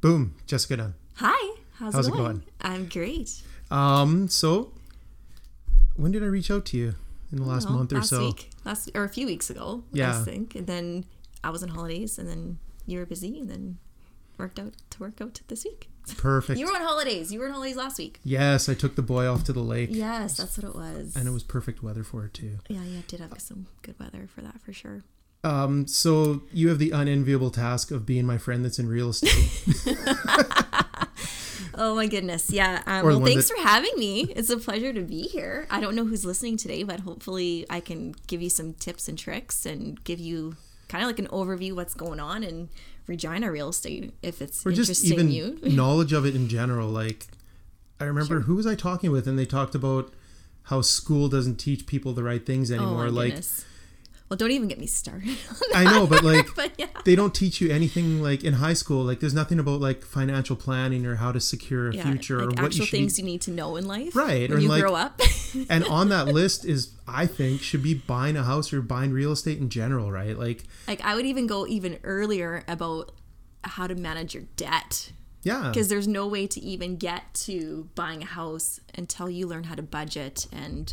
Boom, Jessica Dunn. Hi, how's it going? I'm great. So when did I reach out to you? In the last month or so? Last week, or a few weeks ago, yeah. I think. And then I was on holidays, and then you were busy, and then worked out this week. Perfect. You were on holidays. You were on holidays last week. Yes, I took the boy off to the lake. Yes, that's what it was. And it was perfect weather for it, too. Yeah, yeah, it did have some good weather for that, for sure. So you have the unenviable task of being my friend that's in real estate. Oh my goodness. Yeah. Well, thanks for having me. It's a pleasure to be here. I don't know who's listening today, but hopefully I can give you some tips and tricks and give you kind of like an overview of what's going on in Regina real estate, if it's interesting to you. Knowledge of it in general. Like, I remember, who was I talking with? And they talked about how school doesn't teach people the right things anymore. Oh my goodness. Well, don't even get me started. I know, but like, They don't teach you anything like in high school. Like, there's nothing about like financial planning or how to secure a future, like, or what things you need to know in life, right? When you grow up. And on that list is, I think, should be buying a house or buying real estate in general, right? Like I would even go even earlier about how to manage your debt. Yeah, because there's no way to even get to buying a house until you learn how to budget and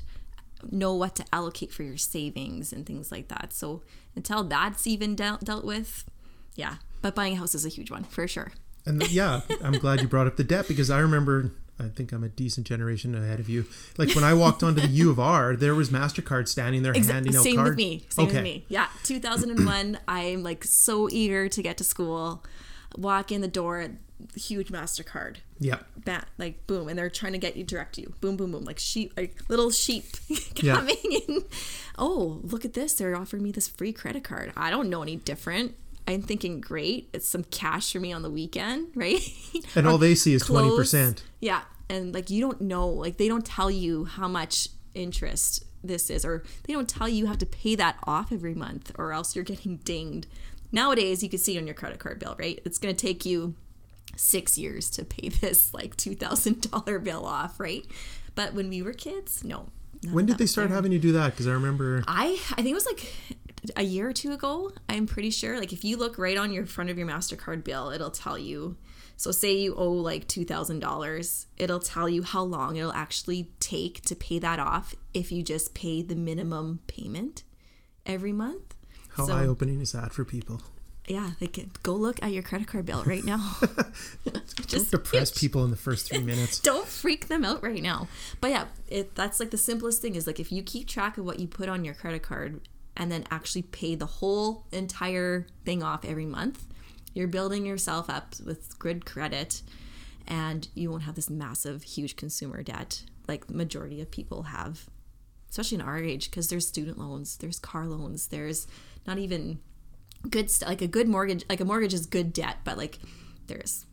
know what to allocate for your savings and things like that. So until that's even dealt with, but buying a house is a huge one for sure. And I'm glad you brought up the debt, because I remember, I think I'm a decent generation ahead of you, like when I walked onto the U of R, there was MasterCard standing there handing out cards. Same with me. Yeah, 2001, I'm like so eager to get to school, walk in the door, huge MasterCard. Yeah. Like, boom. And they're trying to direct you. Boom, boom, boom. Like sheep, like little sheep coming in. Oh, look at this. They're offering me this free credit card. I don't know any different. I'm thinking, great. It's some cash for me on the weekend, right? And all they see is clothes, 20%. Yeah. And like, you don't know, like they don't tell you how much interest this is, or they don't tell you you have to pay that off every month or else you're getting dinged. Nowadays, you can see it on your credit card bill, right? It's going to take you 6 years to pay this like $2,000 bill off, right? But when we were kids, no. When did they start having you do that? Because I remember, I think it was like a year or two ago, I'm pretty sure. Like if you look right on your front of your MasterCard bill, it'll tell you. So say you owe like $2,000, it'll tell you how long it'll actually take to pay that off if you just pay the minimum payment every month. How eye-opening is that for people? Yeah, like go look at your credit card bill right now. Don't depress people in the first 3 minutes. Don't freak them out right now. But yeah, that's like the simplest thing is like if you keep track of what you put on your credit card and then actually pay the whole entire thing off every month, you're building yourself up with good credit and you won't have this massive, huge consumer debt like the majority of people have, especially in our age, because there's student loans, there's car loans, there's not even good stuff, like a good mortgage, like a mortgage is good debt, but like there's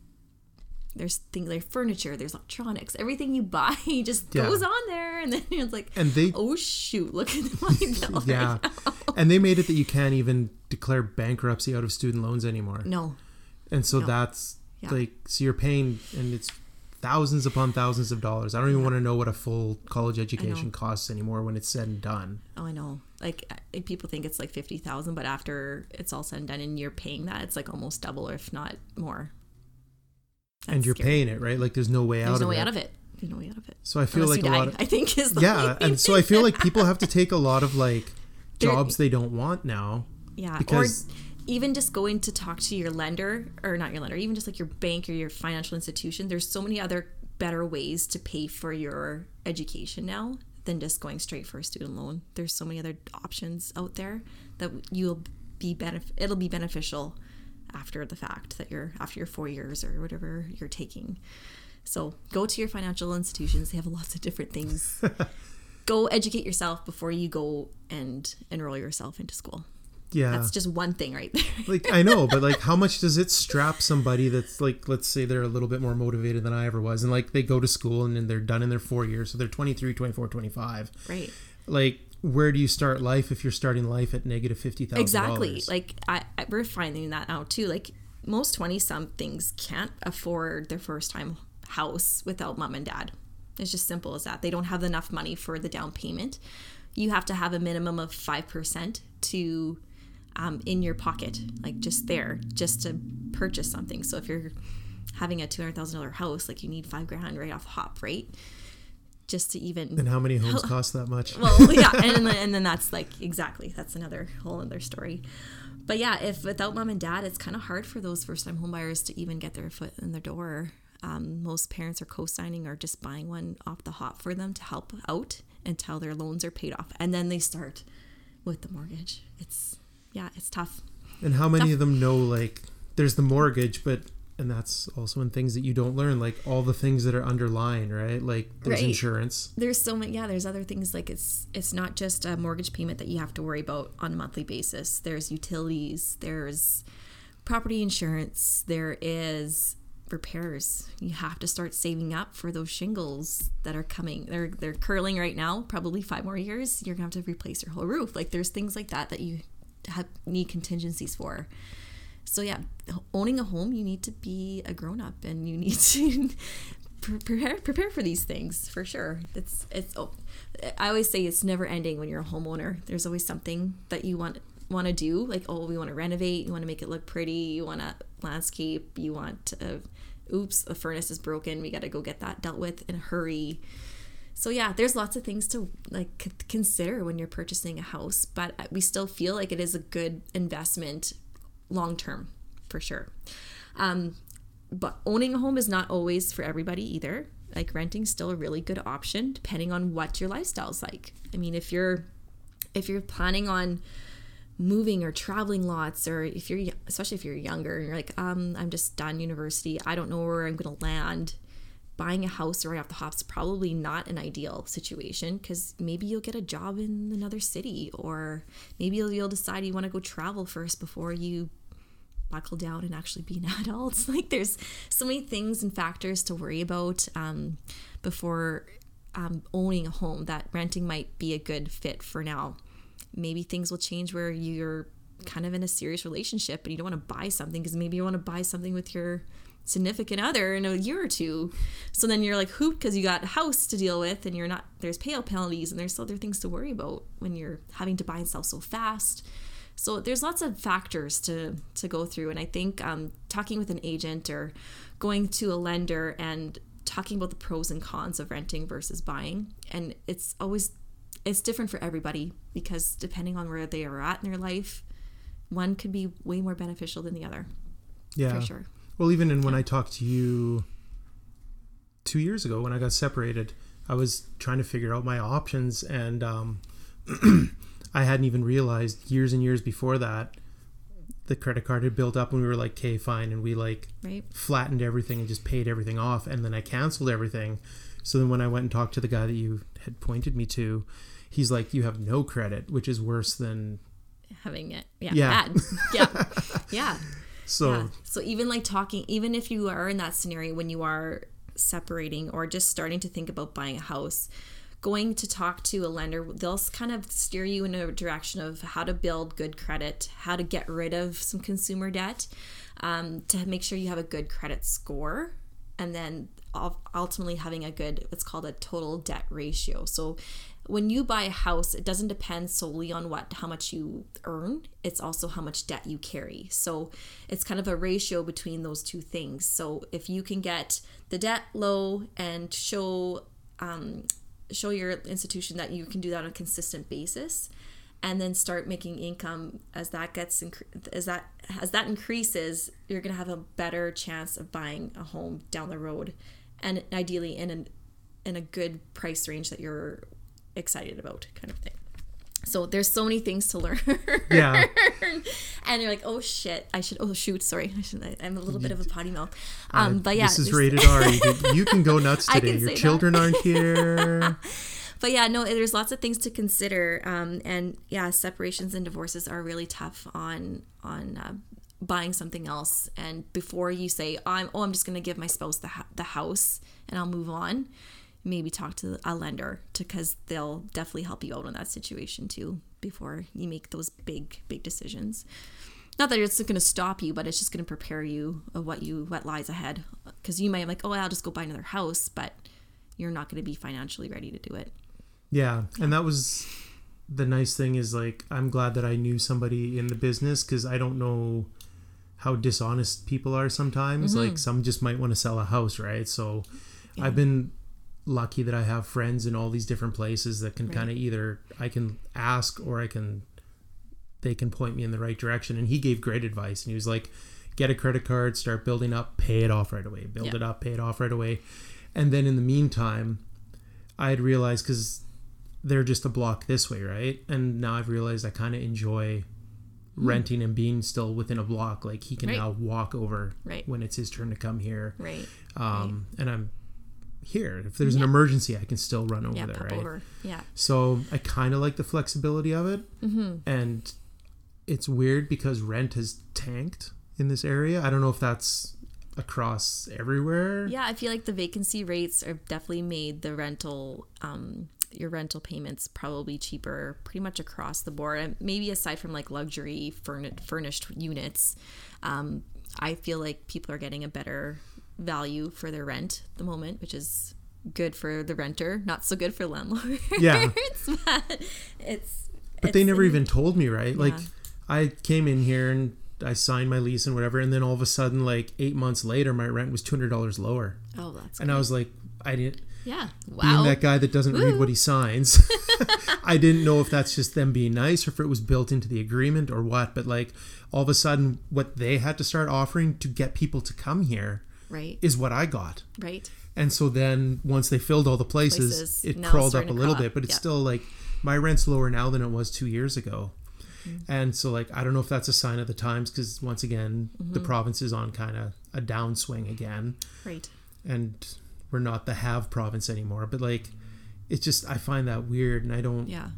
things like furniture, there's electronics, everything you buy just goes on there, and then it's like, and they, oh shoot, look at my bill. Yeah, right now. And they made it that you can't even declare bankruptcy out of student loans anymore. No, and so that's like, so you're paying, and it's thousands upon thousands of dollars. I don't even want to know what a full college education costs anymore when it's said and done. Oh, I know. Like people think it's like $50,000, but after it's all said and done and you're paying that, it's like almost double, if not more. That's and you're scary. Paying it, right? Like there's no way out of it. There's no way out of it. So I feel unless like a lot of, I think is the yeah, and so I feel like people have to take a lot of like jobs they don't want now. Yeah, because even just going to talk to your lender, or not your lender, even just like your bank or your financial institution, there's so many other better ways to pay for your education now than just going straight for a student loan. There's so many other options out there that it'll be beneficial after the fact, that you're after your 4 years or whatever you're taking. So go to your financial institutions. They have lots of different things. Go educate yourself before you go and enroll yourself into school. Yeah. That's just one thing right there. Like, I know, but like, how much does it strap somebody that's like, let's say they're a little bit more motivated than I ever was, and like they go to school and then they're done in their 4 years. So they're 23, 24, 25. Right. Like, where do you start life if you're starting life at negative $50,000? Exactly. Like, we're finding that out too. Like, most 20-somethings can't afford their first time house without mom and dad. It's just simple as that. They don't have enough money for the down payment. You have to have a minimum of 5% to in your pocket, like just to purchase something. So if you're having a $200,000 house, like you need $5,000 right off hop, right? Just to even. And how many homes cost that much? Well, yeah. and then that's like, exactly. That's another whole other story. But yeah, if without mom and dad, it's kind of hard for those first time home buyers to even get their foot in the door. Most parents are co-signing or just buying one off the hop for them to help out until their loans are paid off. And then they start with the mortgage. It's tough. And how many of them know, like, there's the mortgage, but, and that's also in things that you don't learn, like all the things that are underlying, right? Like there's insurance. There's so many, there's other things, like it's not just a mortgage payment that you have to worry about on a monthly basis. There's utilities, there's property insurance, there is repairs. You have to start saving up for those shingles that are coming. They're curling right now, probably 5 more years. You're going to have to replace your whole roof. Like there's things like that that you need contingencies for. So yeah, owning a home, you need to be a grown up and you need to prepare for these things for sure. I always say it's never ending when you're a homeowner. There's always something that you want to do, like, oh, we want to renovate, you want to make it look pretty, you want to landscape, you want oops, the furnace is broken, we got to go get that dealt with in a hurry. So yeah, there's lots of things to like consider when you're purchasing a house, but we still feel like it is a good investment long term for sure. But owning a home is not always for everybody either. Like renting is still a really good option depending on what your lifestyle is like. I mean, if you're planning on moving or traveling lots, or especially if you're younger and you're like, I'm just done university, I don't know where I'm gonna land, buying a house right off the hop's probably not an ideal situation, because maybe you'll get a job in another city, or maybe you'll decide you want to go travel first before you buckle down and actually be an adult. Like there's so many things and factors to worry about before owning a home, that renting might be a good fit for now. Maybe things will change where you're kind of in a serious relationship and you don't want to buy something, because maybe you want to buy something with your significant other in a year or two. So then you're like hooped because you got a house to deal with, and there's payout penalties and there's other things to worry about when you're having to buy and sell so fast. So there's lots of factors to go through. And I think talking with an agent or going to a lender and talking about the pros and cons of renting versus buying. And it's different for everybody, because depending on where they are at in their life, one could be way more beneficial than the other. Yeah, for sure. Well, even when I talked to you 2 years ago when I got separated, I was trying to figure out my options, and I hadn't even realized years and years before that the credit card had built up, and we were like, okay, fine. And we flattened everything and just paid everything off. And then I canceled everything. So then when I went and talked to the guy that you had pointed me to, he's like, you have no credit, which is worse than having it. Yeah. So even like talking, even if you are in that scenario when you are separating or just starting to think about buying a house, going to talk to a lender, they'll kind of steer you in a direction of how to build good credit, how to get rid of some consumer debt, to make sure you have a good credit score, and then ultimately having a good, what's called a total debt ratio. So when you buy a house, it doesn't depend solely on how much you earn, it's also how much debt you carry. So it's kind of a ratio between those two things. So if you can get the debt low and show your institution that you can do that on a consistent basis, and then start making income as that increases, you're going to have a better chance of buying a home down the road, and ideally in a good price range that you're excited about, kind of thing. So there's so many things to learn. Yeah. And you're like, I'm a little bit of a potty mouth. But yeah, this is rated R. You can go nuts today. Your children aren't here. But yeah, no, there's lots of things to consider. And yeah, separations and divorces are really tough on buying something else. And before you say, I'm just going to give my spouse the house and I'll move on, maybe talk to a lender, because they'll definitely help you out on that situation too before you make those big decisions. Not that it's going to stop you, but it's just going to prepare you of what lies ahead, because you might be like, I'll just go buy another house, but you're not going to be financially ready to do it. Yeah. And that was the nice thing, is like, I'm glad that I knew somebody in the business, because I don't know how dishonest people are sometimes. Mm-hmm. Like some just might want to sell a house, right? So yeah. I've been lucky that I have friends in all these different places that can right. kind of either I can ask or they can point me in the right direction. And he gave great advice, and he was like, get a credit card, start building up, pay it off right away, build yeah. it up, pay it off right away. And then in the meantime, I had realized, because they're just a block this way, right? And now I've realized I kind of enjoy renting and being still within a block. Like he can right. now walk over right. when it's his turn to come here. Right. Right. And I'm here. If there's yeah. an emergency, I can still run over there, right? Over. Yeah. So I kind of like the flexibility of it. Mm-hmm. And it's weird because rent has tanked in this area. I don't know if that's across everywhere. Yeah, I feel like the vacancy rates are definitely made the rental your rental payments probably cheaper pretty much across the board, maybe aside from like luxury furnished units. I feel like people are getting a better value for their rent at the moment, which is good for the renter, not so good for landlords. Yeah. But they never even told me, right? Yeah. Like I came in here and I signed my lease and whatever, and then all of a sudden, like 8 months later, my rent was $200 lower. Oh, that's great. And I was like, I didn't. Yeah. Wow. Being that guy that doesn't read what he signs, I didn't know if that's just them being nice or if it was built into the agreement or what. But like, all of a sudden, what they had to start offering to get people to come here right. is what I got. Right. And so then once they filled all the places it crawled up a little bit, but it's still like my rent's lower now than it was 2 years ago. Mm-hmm. And so like, I don't know if that's a sign of the times, because once again, mm-hmm. the province is on kind of a downswing again. Right. And we're not the have province anymore, but like, it's just, I find that weird, and I don't. Yeah.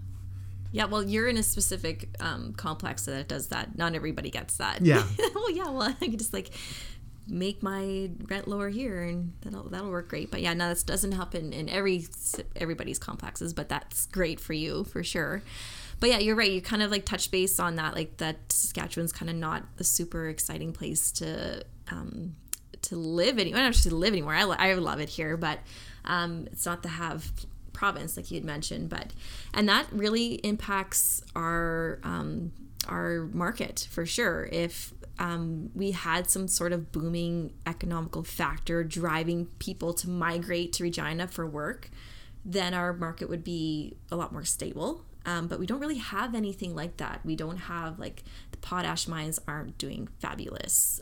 Yeah. Well, you're in a specific complex that does that. Not everybody gets that. Yeah. Well, yeah. Well, I can just like make my rent lower here, and that'll work great. But yeah, no, this doesn't happen in everybody's complexes, but that's great for you for sure. But yeah, you're right. You kind of like touch base on that, like that Saskatchewan's kind of not a super exciting place to live anymore. Not actually live anymore. I love it here, but it's not the have province like you had mentioned. But and that really impacts our market for sure. If we had some sort of booming economical factor driving people to migrate to Regina for work, then our market would be a lot more stable. But we don't really have anything like that. We don't have, like, the potash mines aren't doing fabulous.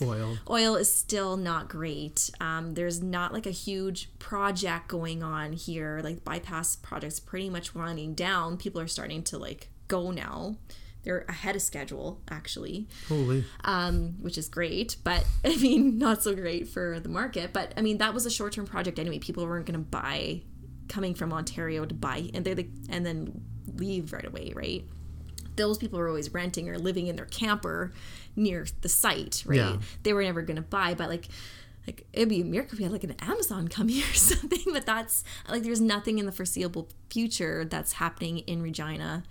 Oil is still not great. There's not, like, a huge project going on here. Like, bypass projects pretty much winding down. People are starting to, like, go now. They're ahead of schedule, actually. Holy. Which is great, but, I mean, not so great for the market. But, I mean, that was a short-term project anyway. People weren't going to buy coming from Ontario to buy, and and then leave right away, right? Those people were always renting or living in their camper near the site, right? Yeah. They were never going to buy, but like it'd be a miracle if we had like an Amazon come here or something. But that's like there's nothing in the foreseeable future that's happening in Regina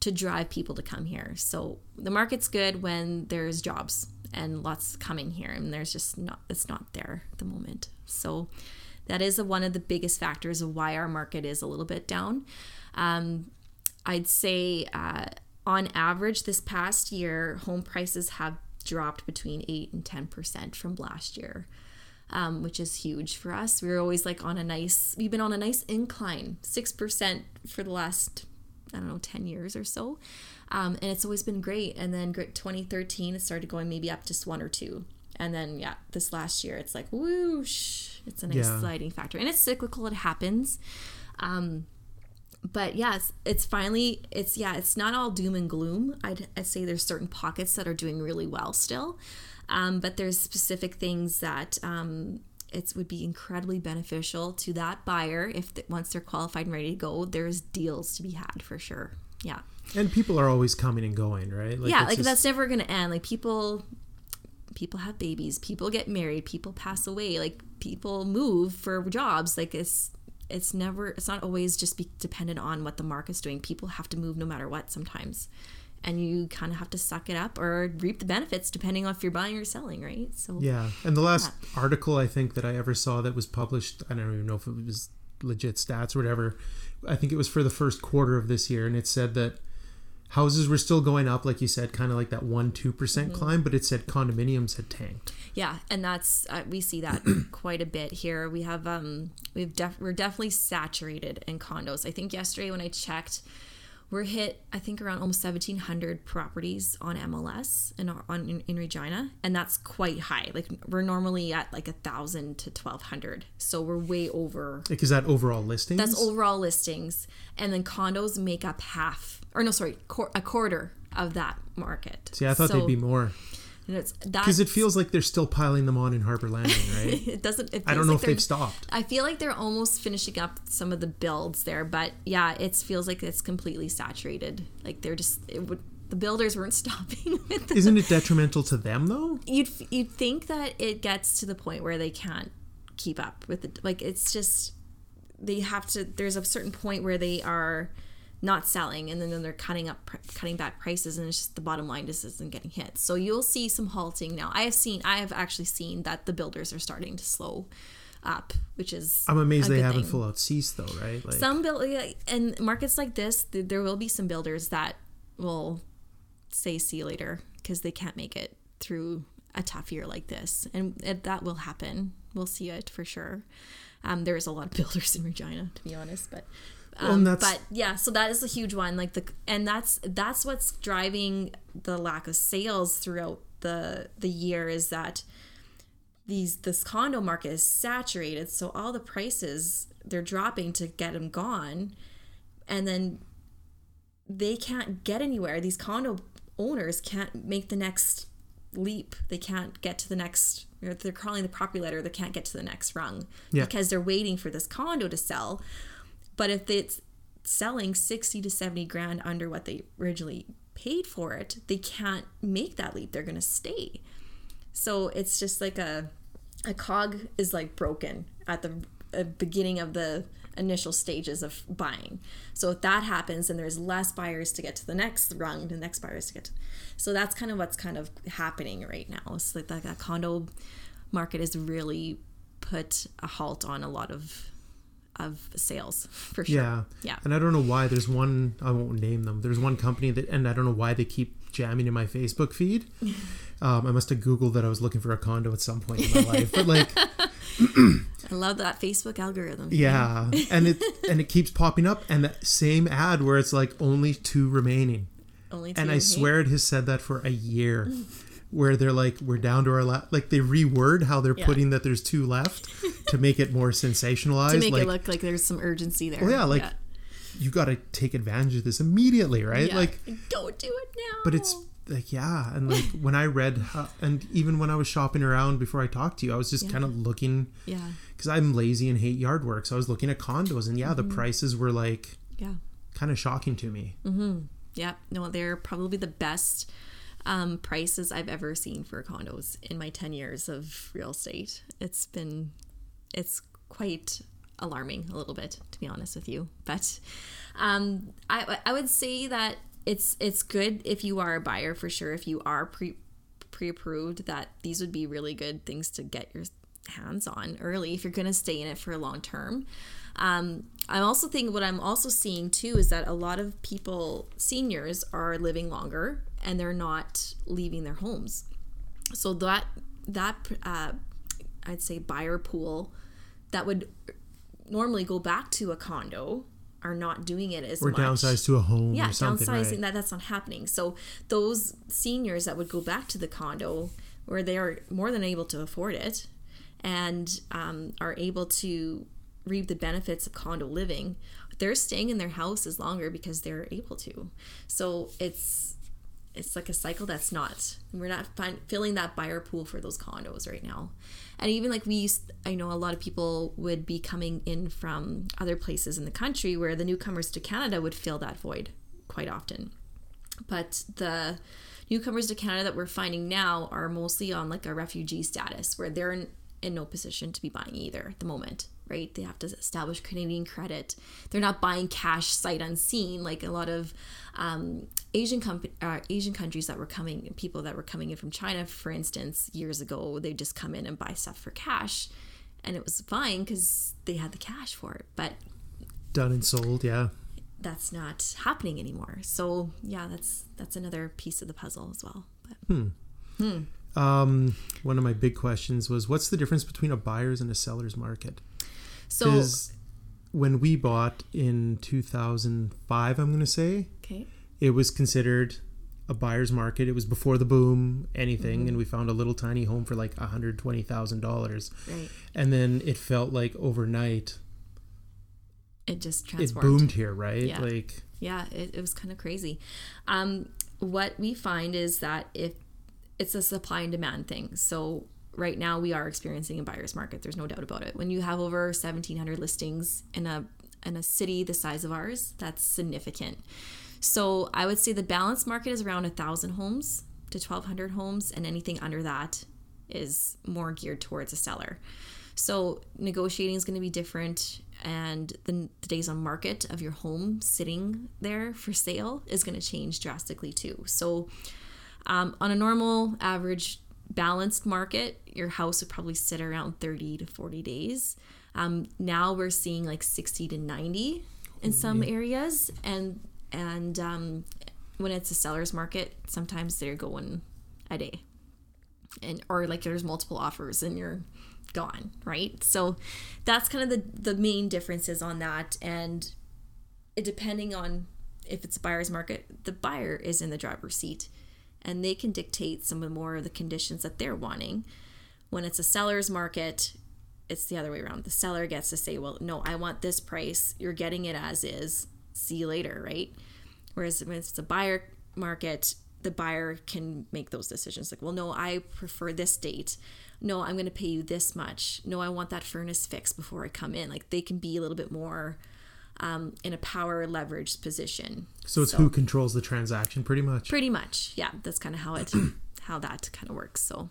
to drive people to come here. So the market's good when there's jobs and lots coming here, and there's just not it's not there at the moment. So. That is one of the biggest factors of why our market is a little bit down. I'd say on average this past year, home prices have dropped between 8 and 10% from last year, which is huge for us. We're always like we've been on a nice incline, 6% for the last, 10 years or so. And it's always been great. And then 2013, it started going maybe up just 1 or 2. And then, yeah, this last year, it's like, whoosh, it's an exciting factor. And it's cyclical, it happens. But, yeah, it's finally, it's not all doom and gloom. I'd say there's certain pockets that are doing really well still. But there's specific things that it would be incredibly beneficial to that buyer if once they're qualified and ready to go, there's deals to be had for sure. Yeah. And people are always coming and going, right? Like, yeah, like just that's never going to end. Like people have babies, people get married, people pass away, like people move for jobs. Like it's not always just dependent on what the market's doing. People have to move no matter what sometimes, and you kind of have to suck it up or reap the benefits depending on if you're buying or selling, right? So yeah. And the last article I think that I ever saw that was published, I don't even know if it was legit stats or whatever, I think it was for the first quarter of this year, and it said that Houses were still going up, like you said, kind of like that 1%, 2% mm-hmm. climb, but it said condominiums had tanked. Yeah, and that's we see that quite a bit here. We have we're definitely saturated in condos. I think yesterday when I checked, we're hit, I think, around almost 1,700 properties on MLS in Regina, and that's quite high. Like, we're normally at like 1,000 to 1,200, so we're way over. Like, is that overall listings? That's overall listings, and then condos make up half. Or no, sorry, a quarter of that market. See, I thought they'd be more. Because it feels like they're still piling them on in Harbor Landing, right? It doesn't. It I don't know like if they've stopped. I feel like they're almost finishing up some of the builds there, but yeah, it feels like it's completely saturated. Like they're just the builders weren't stopping. Isn't it detrimental to them though? You'd think that it gets to the point where they can't keep up with it. Like it's just they have to. There's a certain point where they are not selling, and then they're cutting back prices, and it's just the bottom line just isn't getting hit. So you'll see some halting now. I have actually seen that the builders are starting to slow up, which is I'm amazed they haven't full out ceased though, right? Like, some and markets like this, there will be some builders that will say see you later because they can't make it through a tough year like this, and that will happen. We'll see it for sure. There is a lot of builders in Regina, to be honest, but. But yeah, so that is a huge one. Like that's what's driving the lack of sales throughout the year is that this condo market is saturated. So all the prices they're dropping to get them gone, and then they can't get anywhere. These condo owners can't make the next leap. They can't get to the next. Or they're crawling the property ladder. They can't get to the next rung because they're waiting for this condo to sell. But if it's selling 60 to 70 grand under what they originally paid for it, they can't make that leap. They're going to stay. So it's just like a cog is like broken at the beginning of the initial stages of buying. So if that happens, then there's less buyers to get to the next rung, the next buyers to get to. So that's kind of what's kind of happening right now. It's like that condo market has really put a halt on a lot of sales for sure. Yeah. And I don't know why there's one, I won't name them. There's one company that, and I don't know why they keep jamming in my Facebook feed. I must have Googled that I was looking for a condo at some point in my life, but like, I love that Facebook algorithm. Yeah. And it keeps popping up, and that same ad where it's like only two remaining. I swear it has said that for a year. Where they're like, we're down to our last, like they reword how they're putting that there's two left to make it more sensationalized. To make it look like there's some urgency there. Well, you got to take advantage of this immediately, right? Yeah. Like, don't do it now. But it's like, yeah. And like when I read, and even when I was shopping around before I talked to you, I was just kind of looking. Yeah. Because I'm lazy and hate yard work. So I was looking at condos, and the prices were like, kind of shocking to me. Mm-hmm. Yeah. No, they're probably the best prices I've ever seen for condos in my 10 years of real estate. It's quite alarming a little bit, to be honest with you. But I would say that it's good if you are a buyer for sure. If you are pre-approved, that these would be really good things to get your hands on early if you're going to stay in it for a long term. I'm also seeing too is that a lot of people, seniors, are living longer and they're not leaving their homes. So that I'd say buyer pool that would normally go back to a condo are not doing it as much. Or downsized to a home or something. Yeah, downsizing, right? That's not happening. So those seniors that would go back to the condo where they are more than able to afford it and are able to reap the benefits of condo living, they're staying in their houses longer because they're able to. So it's like a cycle we're not filling that buyer pool for those condos right now. And even like I know a lot of people would be coming in from other places in the country where the newcomers to Canada would fill that void quite often. But the newcomers to Canada that we're finding now are mostly on like a refugee status where they're in no position to be buying either at the moment, right? They have to establish Canadian credit. They're not buying cash sight unseen like a lot of Asian countries that were coming, people that were coming in from China, for instance, years ago. They just come in and buy stuff for cash, and it was fine because they had the cash for it. But done and sold, yeah. that's not happening anymore. So yeah, that's another piece of the puzzle as well. But. One of my big questions was, what's the difference between a buyer's and a seller's market? So when we bought in 2005, I'm going to say, okay, it was considered a buyer's market. It was before the boom, anything. Mm-hmm. And we found a little tiny home for like $120,000. Right. And then it felt like overnight, it just transformed. It boomed here, right? Yeah. Like, yeah, it was kind of crazy. What we find is that if it's a supply and demand thing. So right now we are experiencing a buyer's market. There's no doubt about it. When you have over 1,700 listings in a city the size of ours, that's significant. So I would say the balanced market is around 1,000 homes to 1,200 homes, and anything under that is more geared towards a seller. So negotiating is going to be different, and the days on market of your home sitting there for sale is going to change drastically too. So on a normal, average, balanced market, your house would probably sit around 30 to 40 days. Now we're seeing like 60 to 90 in some areas, and when it's a seller's market, sometimes they're going a day, and or like there's multiple offers and you're gone, right? So that's kind of the main differences on that. And it, depending on if it's a buyer's market, the buyer is in the driver's seat and they can dictate some of more of the conditions that they're wanting. When it's a seller's market, it's the other way around. The seller gets to say, well, no, I want this price, you're getting it as is, see you later, right? Whereas when it's a buyer market, the buyer can make those decisions like, well, no, I prefer this date. No, I'm going to pay you this much. No, I want that furnace fixed before I come in. Like, they can be a little bit more in a power leverage position. So who controls the transaction pretty much. Yeah, that's kind of how that kind of works. So,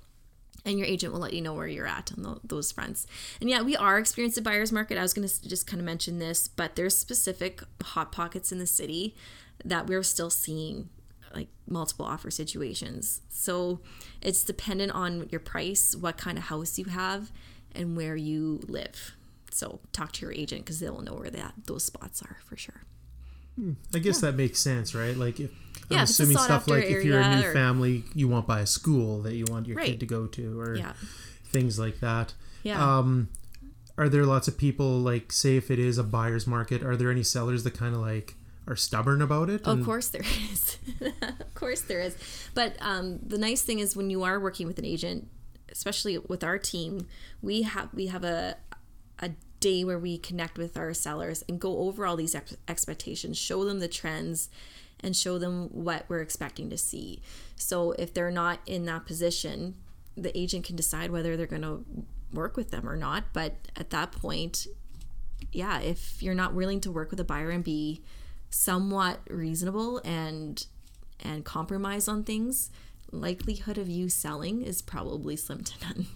and your agent will let you know where you're at on those fronts. And yeah, we are experiencing a buyer's market. I was going to just kind of mention this, but there's specific hot pockets in the city that we're still seeing like multiple offer situations. So it's dependent on your price, what kind of house you have, and where you live. So talk to your agent, because they will know where those spots are for sure. I guess that makes sense, right? Like, if I'm assuming stuff like if you're a new family, you won't buy a school that you want your kid to go to, or things like that. Yeah. Are there lots of people, like, say if it is a buyer's market, are there any sellers that kind of like are stubborn about it? Of course there is. But the nice thing is, when you are working with an agent, especially with our team, we have a day where we connect with our sellers and go over all these expectations, show them the trends, and show them what we're expecting to see. So if they're not in that position, the agent can decide whether they're going to work with them or not. But at that point, yeah, if you're not willing to work with a buyer and be somewhat reasonable and compromise on things, likelihood of you selling is probably slim to none.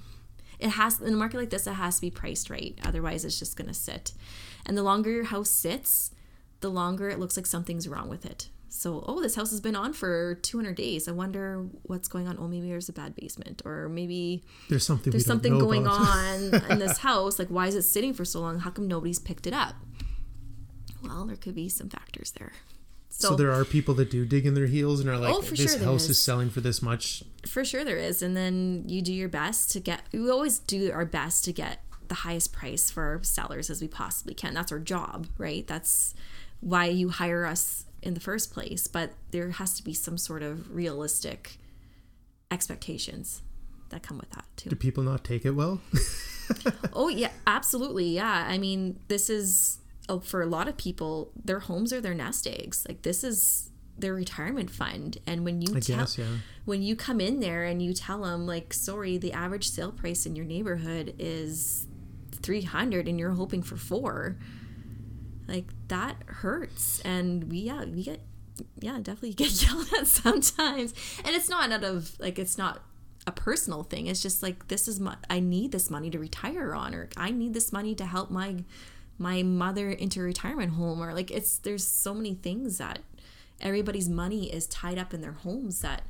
It has, in a market like this, it has to be priced right, otherwise it's just going to sit. And the longer your house sits, the longer it looks like something's wrong with it. So, oh, this house has been on for 200 days. I wonder what's going on. Oh, maybe there's a bad basement, or maybe there's something going on in this house. Like, why is it sitting for so long? How come nobody's picked it up? Well, there could be some factors there. So there are people that do dig in their heels and are like, this house is selling for this much. For sure there is. And then you do your best to get, we always do our best to get the highest price for our sellers as we possibly can. That's our job, right? That's why you hire us in the first place. But there has to be some sort of realistic expectations that come with that too. Do people not take it well? Oh, yeah, absolutely. Yeah. I mean, this is... for a lot of people, their homes are their nest eggs. Like, this is their retirement fund. And when you come in there and you tell them, like, sorry, the average sale price in your neighborhood is $300 and you're hoping for $400, like, that hurts. And we definitely get yelled at sometimes. And it's not out of, like, it's not a personal thing. It's just like, this is my, I need this money to retire on, or I need this money to help my mother into retirement home, or like, it's, there's so many things that everybody's money is tied up in their homes that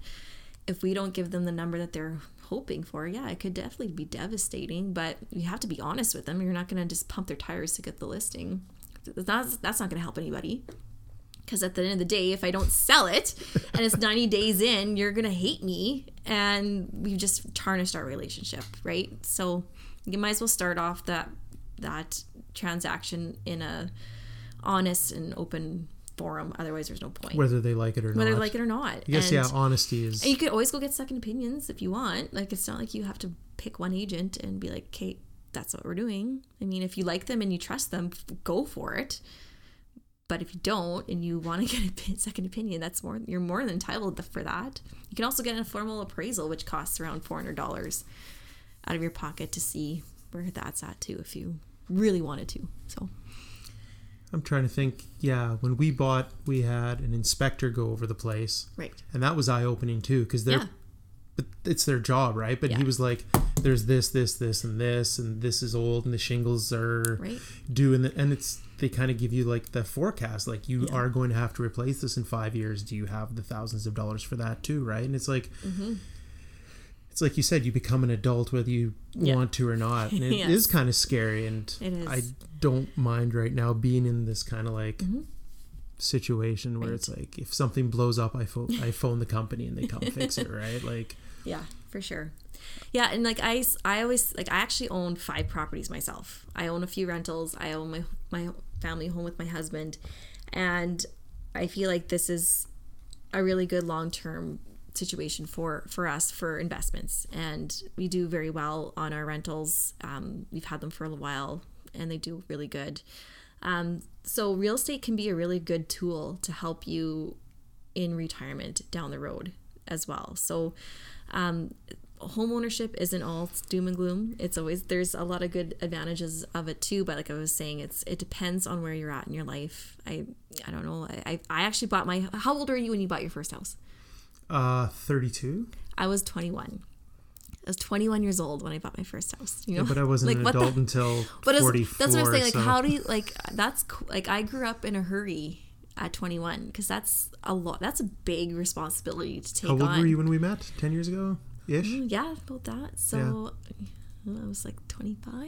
if we don't give them the number that they're hoping for, it could definitely be devastating. But you have to be honest with them. You're not going to just pump their tires to get the listing. That's not going to help anybody. Because at the end of the day, if I don't sell it and it's 90 days in, you're going to hate me and we've just tarnished our relationship, right? So you might as well start off that transaction in a honest and open forum. Otherwise, there's no point. Whether they like it or not. Whether they like it or not. Yes, yeah, honesty is... And you could always go get second opinions if you want. Like, it's not like you have to pick one agent and be like, okay, that's what we're doing. I mean, if you like them and you trust them, go for it. But if you don't and you want to get a second opinion, you're more than entitled for that. You can also get an informal appraisal, which costs around $400 out of your pocket to see where that's at too, if you really wanted to. So I'm trying to think. Yeah, when we bought, we had an inspector go over the place, right? And that was eye-opening too, because but it's their job, right? But he was like, "There's this, and this is old, and the shingles are due," and it's. They kind of give you like the forecast, like you are going to have to replace this in 5 years. Do you have the thousands of dollars for that too? Right. And it's like, it's like you said, you become an adult, whether you want to or not. And it is kind of scary. And I don't mind right now being in this kind of like situation where it's like, if something blows up, I phone the company and they come fix it. Right. Like, yeah, for sure. Yeah, and like I always like I actually own 5 properties myself. I own a few rentals. I own my family home with my husband, and I feel like this is a really good long-term situation for us for investments, and we do very well on our rentals. We've had them for a while, and they do really good. So real estate can be a really good tool to help you in retirement down the road as well. So. Home ownership isn't all doom and gloom. It's always, there's a lot of good advantages of it too, but like I was saying, it depends on where you're at in your life. I don't know. I actually bought how old are you when you bought your first house? 32. I was 21. I was 21 years old when I bought my first house. You know, yeah, but I wasn't like, an adult until 44. That's what I'm saying. Like, so. How do you I grew up in a hurry at 21 because that's a lot. That's a big responsibility to take on. How old were you when we met? 10 years ago? Ish? Yeah, about that. So I was like 25.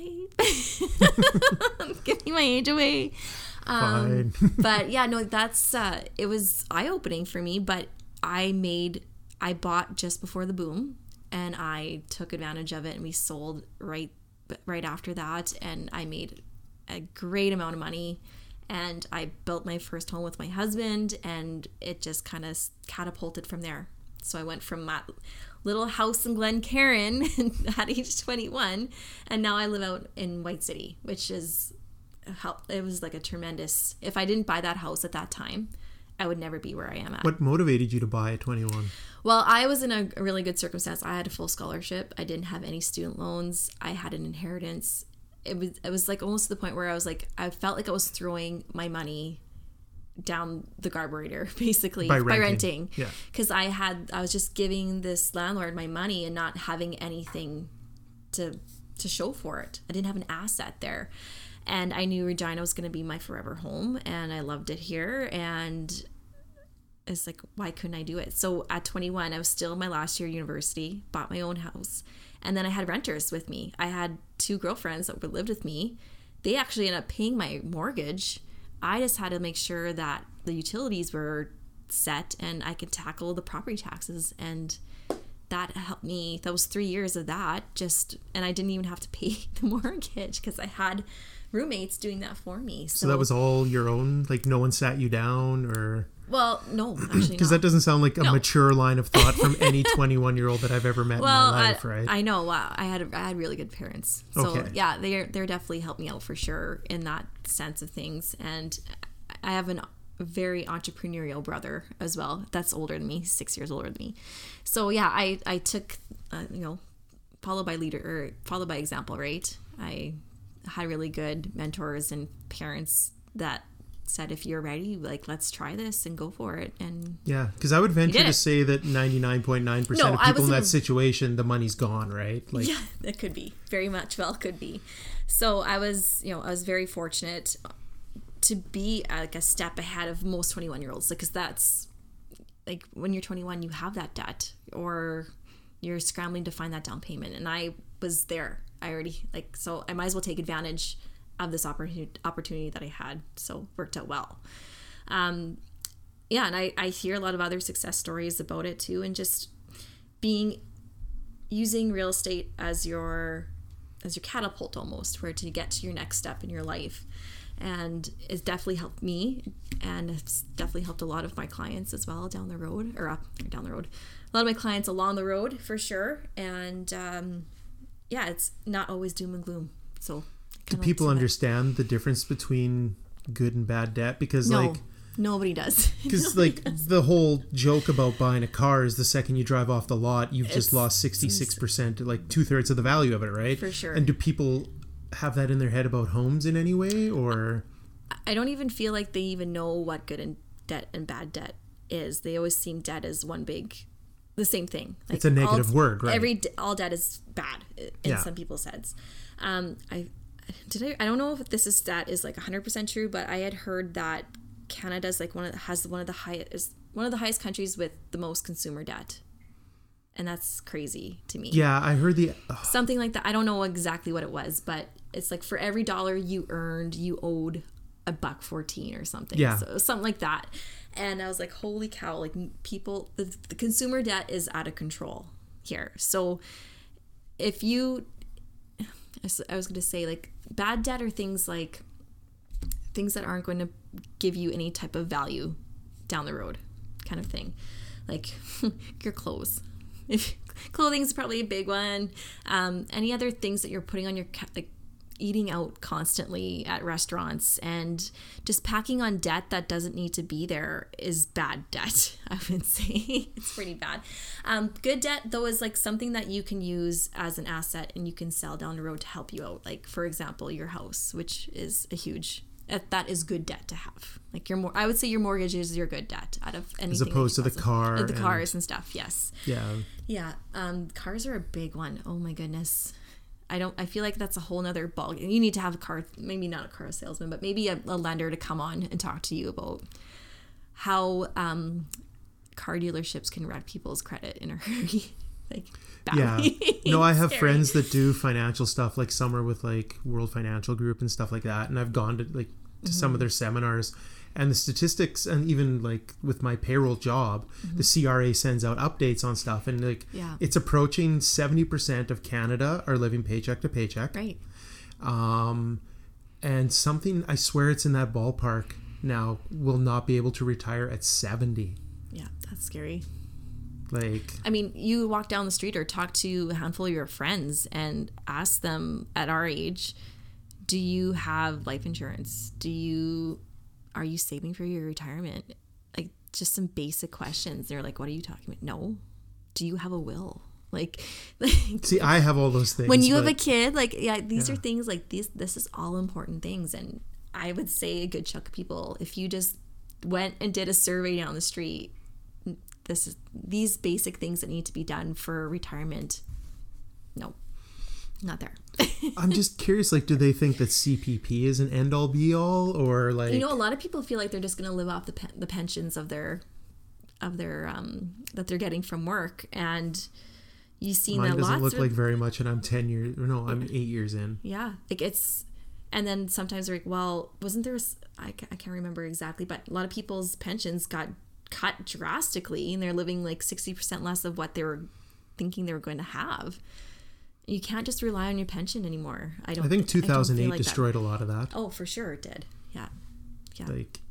I'm giving my age away. Fine. But yeah, no, that's it was eye-opening for me, but I bought just before the boom and I took advantage of it and we sold right after that and I made a great amount of money and I built my first home with my husband and it just kind of catapulted from there. So I went from that little house in Glen Cairn at age 21, and now I live out in White City, which is it was like a tremendous. If I didn't buy that house at that time, I would never be where I am at. What motivated you to buy at 21? Well, I was in a really good circumstance. I had a full scholarship. I didn't have any student loans. I had an inheritance. It was like almost to the point where I was like, I felt like I was throwing my money down the carburetor basically by renting. Yeah, because I was just giving this landlord my money and not having anything to show for it. I didn't have an asset there, and I knew Regina was going to be my forever home, and I loved it here, and it's like, why couldn't I do it? So at 21 I was still in my last year of university, bought my own house, and then I had renters with me. I had 2 girlfriends that lived with me. They actually ended up paying my mortgage. I just had to make sure that the utilities were set and I could tackle the property taxes, and that helped me. That was 3 years of that and I didn't even have to pay the mortgage because I had roommates doing that for me. So that was all your own? Like no one sat you down or... Well, no, actually because that doesn't sound like a mature line of thought from any 21-year-old that I've ever met in my life, right? I know. Wow, I had really good parents, so yeah, they're definitely helped me out for sure in that sense of things. And I have a very entrepreneurial brother as well. That's older than me, 6 years older than me. So yeah, I took follow by example, right? I had really good mentors and parents that said, if you're ready, like, let's try this and go for it. And yeah, because I would venture to say that 99.9% of people in that situation, the money's gone, right? Like, yeah, that could be very much well could be. So I was very fortunate to be like a step ahead of most 21-year-olds, because that's like when you're 21, you have that debt or you're scrambling to find that down payment. And I was there. I already so I might as well take advantage of this opportunity that I had, so worked out well. yeah, and I hear a lot of other success stories about it too, and just using real estate as your catapult almost, where to get to your next step in your life. And it's definitely helped me, and it's definitely helped a lot of my clients as well down the road, a lot of my clients along the road for sure. And yeah, it's not always doom and gloom. So do people understand the difference between good and bad debt? Because no, like nobody does. Because like the whole joke about buying a car is the second you drive off the lot, you've just lost 66%, like 2/3 of the value of it, right? For sure. And do people have that in their head about homes in any way, or I don't even feel like they even know what good and debt and bad debt is. They always seem debt as one big, the same thing. Like it's a negative word, right? All debt is bad in some people's heads. I don't know if this stat is like 100% true, but I had heard that Canada is like one of the highest countries with the most consumer debt. And that's crazy to me. Yeah, I heard something like that. I don't know exactly what it was, but it's like for every dollar you earned, you owed $1.14 or something. Yeah. So something like that. And I was like, holy cow, like people, the consumer debt is out of control here. So if you, I was going to say like bad debt are things that aren't going to give you any type of value down the road kind of thing. Like your clothes. Clothing is probably a big one. Any other things that you're putting on your, like eating out constantly at restaurants and just packing on debt that doesn't need to be there is bad debt, I would say. It's pretty bad. Good debt, though, is like something that you can use as an asset and you can sell down the road to help you out. Like, for example, your house, which is a huge... that is good debt to have. Like your I would say your mortgage is your good debt out of anything. As opposed to the car. The cars and stuff, yes. Yeah. Yeah. Cars are a big one. Oh my goodness. I feel like that's a whole nother ball. You need to have a car, maybe not a car salesman, but maybe a lender to come on and talk to you about how car dealerships can wreck people's credit in a hurry. Like badly. Yeah. No, I have friends that do financial stuff, like some are with like World Financial Group and stuff like that. And I've gone to like to some of their seminars, and the statistics, and even like with my payroll job, the CRA sends out updates on stuff, and like it's approaching 70% of Canada are living paycheck to paycheck. Right. And something, I swear it's in that ballpark now, will not be able to retire at 70. Yeah, that's scary. Like, I mean, you walk down the street or talk to a handful of your friends and ask them at our age, do you have life insurance? Are you saving for your retirement? Like just some basic questions. They're like, what are you talking about? No. Do you have a will? Like see, I have all those things. When you have a kid, like, yeah, these are things like these. This is all important things. And I would say a good chunk of people, if you just went and did a survey down the street, these basic things that need to be done for retirement. No, not there. I'm just curious, like, do they think that CPP is an end all be all, or like, you know, a lot of people feel like they're just going to live off the pensions of their that they're getting from work, and you see that doesn't look like very much, and I'm 8 years in. Yeah, like it's, and then sometimes they're like, well, wasn't there? I can't remember exactly, but a lot of people's pensions got cut drastically, and they're living like 60% less of what they were thinking they were going to have. You can't just rely on your pension anymore. I think 2008 destroyed a lot of that. Oh, for sure it did. Yeah. Like,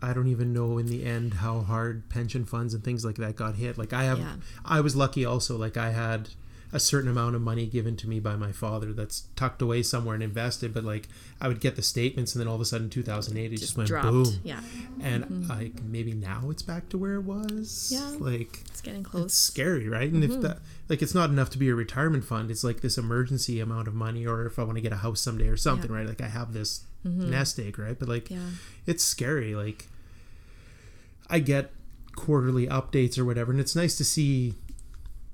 I don't even know in the end how hard pension funds and things like that got hit. Like I was lucky also, like I had a certain amount of money given to me by my father that's tucked away somewhere and invested, but like I would get the statements, and then all of a sudden 2008 it just went dropped. Boom. Yeah. And like maybe now it's back to where it was. Yeah. Like it's getting close. It's scary, right? And if that, like, it's not enough to be a retirement fund, it's like this emergency amount of money, or if I want to get a house someday or something, right? Like I have this nest egg, right? But like it's scary. Like I get quarterly updates or whatever, and it's nice to see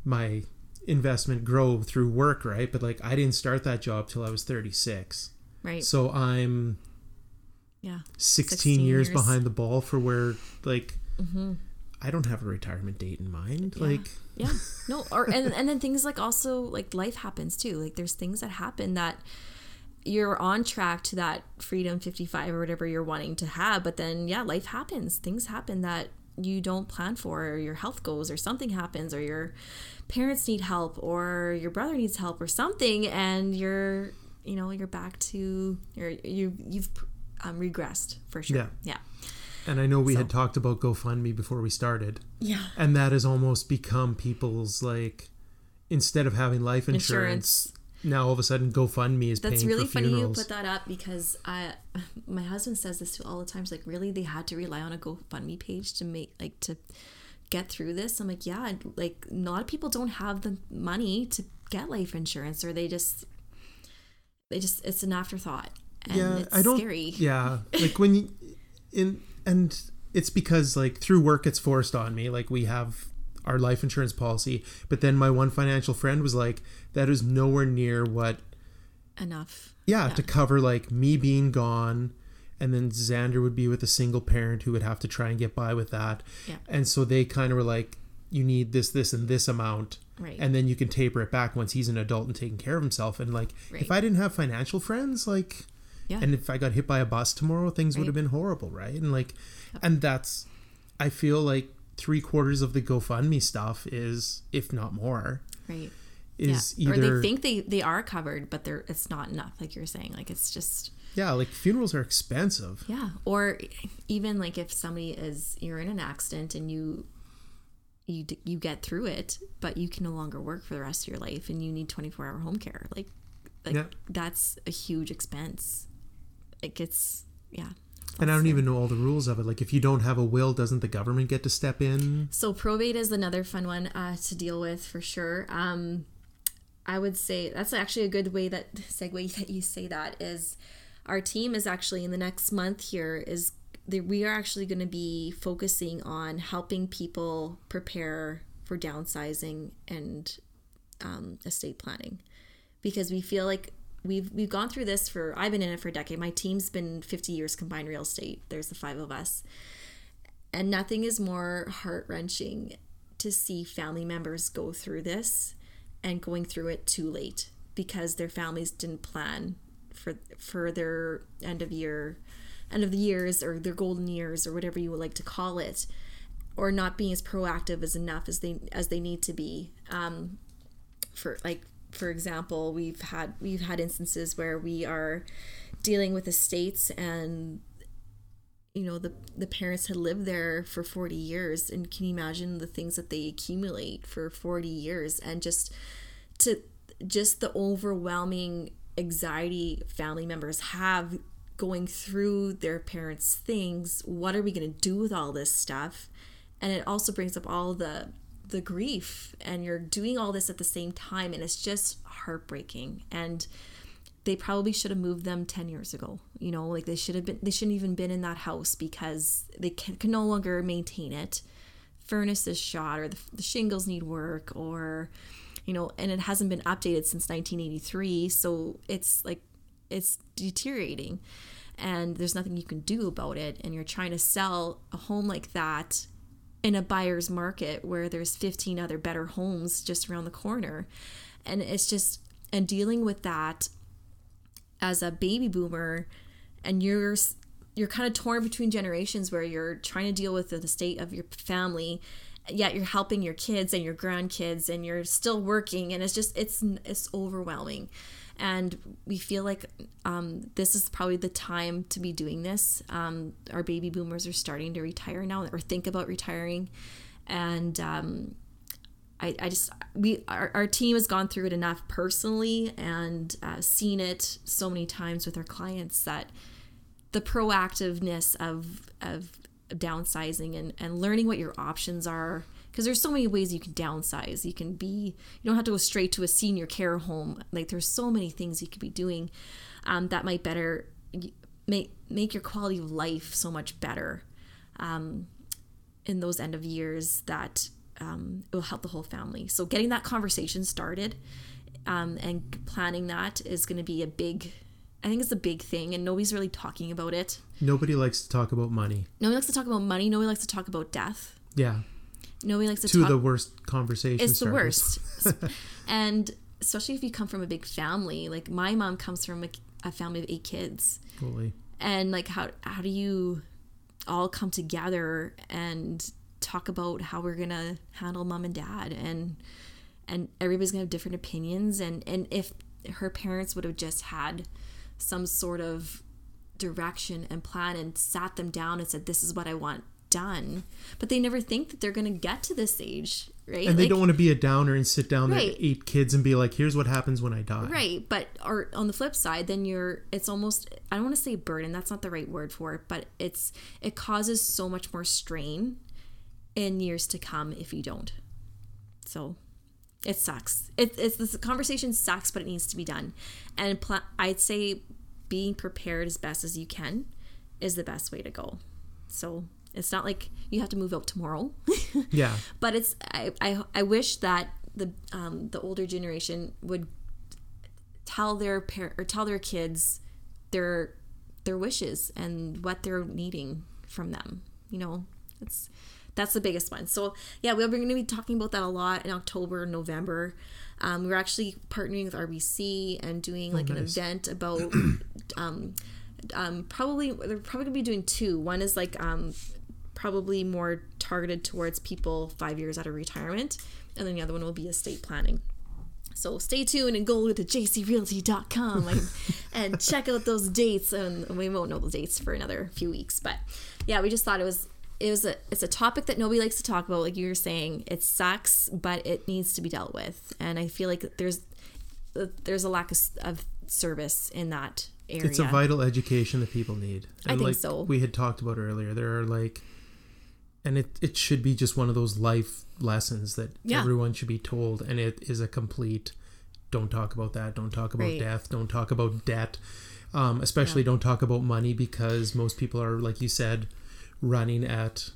my investment grow through work, right? But like I didn't start that job till I was 36, right? So I'm 16 years behind the ball for where, like, I don't have a retirement date in mind. Like no, or and then things like, also, like, life happens too. Like there's things that happen that you're on track to that Freedom 55 or whatever you're wanting to have. But then, yeah, life happens. Things happen that you don't plan for, or your health goes, or something happens, or your parents need help, or your brother needs help, or something, and you're, you know, you're back to, you've regressed for sure. Yeah. And I know we had talked about GoFundMe before we started. Yeah. And that has almost become people's, like, instead of having life insurance. Now all of a sudden GoFundMe is paying for funerals. That's really funny you put that up, because my husband says this all the time. He's like, really, they had to rely on a GoFundMe page to make, like, to get through this? I'm like, yeah, like, a lot of people don't have the money to get life insurance, or they just it's an afterthought, and it's scary. Yeah, like when you and it's because, like, through work it's forced on me. Like, we have our life insurance policy, but then my one financial friend was like, that is nowhere near what enough to cover, like, me being gone, and then Xander would be with a single parent who would have to try and get by with that, and so they kind of were like, you need this and this amount, right, and then you can taper it back once he's an adult and taking care of himself. And, like, if I didn't have financial friends, like, and if I got hit by a bus tomorrow, things would have been horrible, right? And, like, and that's, I feel like, 3/4 of the GoFundMe stuff is, if not more, right, is either, or they think they are covered, but they're, it's not enough, like you're saying. Like, it's just, like, funerals are expensive. Yeah. Or even, like, if somebody is, you're in an accident and you get through it, but you can no longer work for the rest of your life, and you need 24-hour home care, like that's a huge expense. Like, it's and I don't even know all the rules of it. Like, if you don't have a will, doesn't the government get to step in? So probate is another fun one to deal with, for sure. I would say that's actually a good way that segue that you say that is, our team is actually in the next month here is that we are actually going to be focusing on helping people prepare for downsizing and estate planning, because we feel like We've gone through this for, I've been in it for a decade. My team's been 50 years combined real estate. There's the five of us. And nothing is more heart-wrenching to see family members go through this and going through it too late because their families didn't plan for their end of the years or their golden years or whatever you would like to call it, or not being as proactive as enough as they need to be. For example, we've had instances where we are dealing with estates, and, you know, the parents had lived there for 40 years, and can you imagine the things that they accumulate for 40 years, and just the overwhelming anxiety family members have going through their parents' things. What are we going to do with all this stuff? And it also brings up all the grief, and you're doing all this at the same time, and it's just heartbreaking. And they probably should have moved them 10 years ago, you know, like they shouldn't even been in that house because they can no longer maintain it. Furnace is shot, or the shingles need work, or, you know, and it hasn't been updated since 1983, so it's like it's deteriorating, and there's nothing you can do about it. And you're trying to sell a home like that in a buyer's market where there's 15 other better homes just around the corner. And it's just, and dealing with that as a baby boomer, and you're kind of torn between generations where you're trying to deal with the state of your family, yet you're helping your kids and your grandkids, and you're still working, and it's just, it's overwhelming. And we feel like this is probably the time to be doing this. Our baby boomers are starting to retire now, or think about retiring. And our team has gone through it enough personally, and seen it so many times with our clients, that the proactiveness of downsizing and learning what your options are. Because there's so many ways you can downsize. You don't have to go straight to a senior care home. Like, there's so many things you could be doing that might better make your quality of life so much better in those end of years, that it will help the whole family. So getting that conversation started and planning that is going to be I think it's a big thing, and nobody's really talking about it. Nobody likes to talk about money. Nobody likes to talk about money. Nobody likes to talk about death. Yeah. Nobody likes to talk. The worst conversation. It's starters. The worst. And especially if you come from a big family. Like, my mom comes from a, a family of 8 kids. Totally. And like, how do you all come together and talk about how we're gonna handle mom and dad, and everybody's gonna have different opinions, and if her parents would have just had some sort of direction and plan and sat them down and said, this is what I want done, but they never think that they're going to get to this age, right? And they don't want to be a downer and sit down right. at 8 kids and be like, here's what happens when I die, right? But or on the flip side, then it's almost, I don't want to say burden, that's not the right word for it, but it causes so much more strain in years to come if you don't. So it sucks. It's this conversation sucks, but it needs to be done. And I'd say being prepared as best as you can is the best way to go. So it's not like you have to move out tomorrow. Yeah. But it's I wish that the older generation would tell their kids their wishes and what they're needing from them. You know, that's the biggest one. So yeah, we're going to be talking about that a lot in October, November. We're actually partnering with RBC and doing an event about they're probably gonna be doing 2. One is probably more targeted towards people 5 years out of retirement, and then the other one will be estate planning. So stay tuned and go to jcrealty.com and check out those dates, and we won't know the dates for another few weeks. But yeah, we just thought it's a topic that nobody likes to talk about, like you were saying. It sucks, but it needs to be dealt with, and I feel like there's a lack of service in that area. It's a vital education that people need. And I think so. We had talked about earlier, there are and it should be just one of those life lessons that everyone should be told. And it is a complete, don't talk about that. Don't talk about death. Don't talk about debt. Especially don't talk about money, because most people are, like you said, running at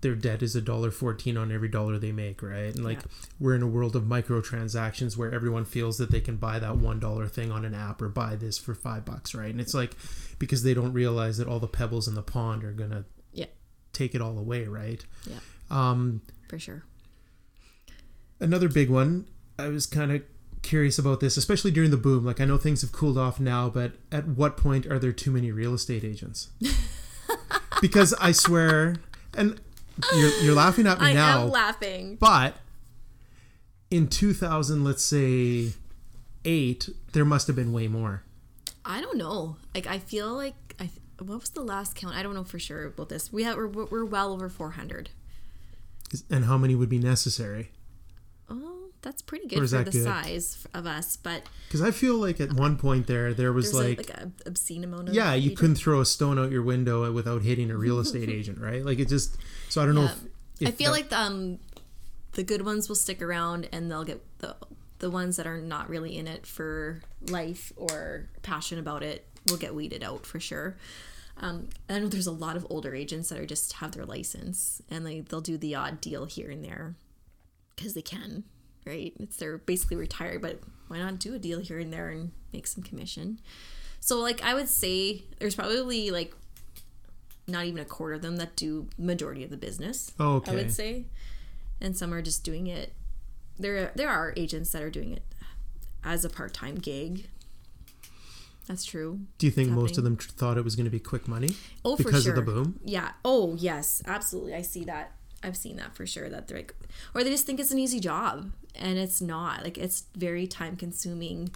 their debt is $1.14 on every dollar they make, right? And we're in a world of microtransactions where everyone feels that they can buy that $1 thing on an app or buy this for $5, right? And it's because they don't realize that all the pebbles in the pond are gonna take it all away, right? Yeah, for sure. Another big one, I was kind of curious about this, especially during the boom. I know things have cooled off now, but at what point are there too many real estate agents? Because I swear, and you're laughing at me now. I am laughing. But in 2008, there must have been way more. I don't know. I feel like what was the last count? I don't know for sure about this. We're well over 400. And how many would be necessary? Oh, that's pretty good for the size of us. But because I feel like at one point there was an obscene amount of you couldn't throw a stone out your window without hitting a real estate agent, right? It just, so I don't know if I feel that, the good ones will stick around, and they'll get the ones that are not really in it for life or passionate about it will get weeded out for sure. I know there's a lot of older agents that are just have their license, and they'll do the odd deal here and there because they can, right? They're basically retired, but why not do a deal here and there and make some commission? So I would say there's probably not even a quarter of them that do majority of the business. Oh, okay. I would say, and some are just doing it. There are agents that are doing it as a part-time gig. That's true. Do you think most of them thought it was going to be quick money? Oh, for sure. Because of the boom? Yeah. Oh, yes. Absolutely. I see that. I've seen that for sure. That they're or they just think it's an easy job, and it's not. It's very time consuming.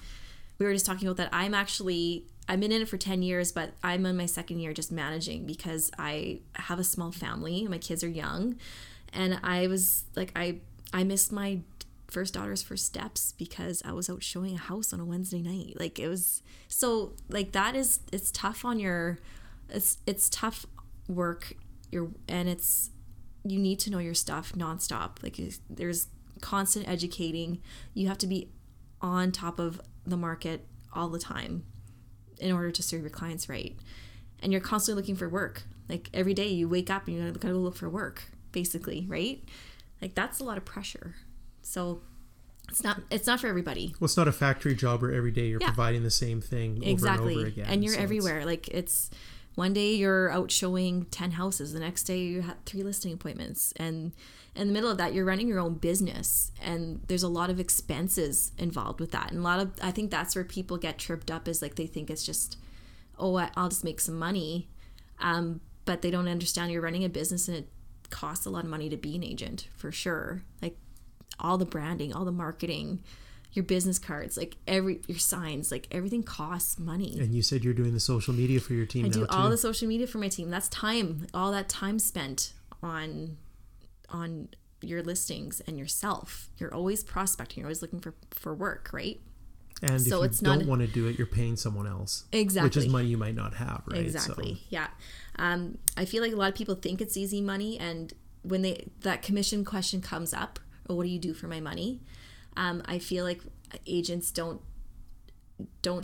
We were just talking about that. I've been in it for 10 years, but I'm in my 2nd year just managing, because I have a small family. My kids are young, and I was I missed my first daughter's first steps because I was out showing a house on a Wednesday night. It was so that is, it's tough on your, it's tough work. You need to know your stuff nonstop. There's constant educating. You have to be on top of the market all the time in order to serve your clients right. And you're constantly looking for work. Every day you wake up and you gotta go look for work, basically, right? That's a lot of pressure. So it's not for everybody. Well, it's not a factory job where every day you're providing the same thing over and over again. And you're everywhere. It's One day you're out showing 10 houses. The next day you have 3 listing appointments. And in the middle of that, you're running your own business. And there's a lot of expenses involved with that. And a lot of, I think that's where people get tripped up, is like they think it's just, oh, I'll just make some money. But they don't understand you're running a business and it costs a lot of money to be an agent, for sure. Like all the branding, all the marketing, your business cards, like your signs, like everything costs money. And you said you're doing the social media for your team. I do all the social media for my team. That's time, all that time spent on your listings and yourself. You're always prospecting. You're always looking for work, right? And so if you don't want to do it, you're paying someone else. Exactly. Which is money you might not have, right? Exactly. So. Yeah. I feel like a lot of people think it's easy money, and when that commission question comes up, or what do you do for my money? I feel like agents don't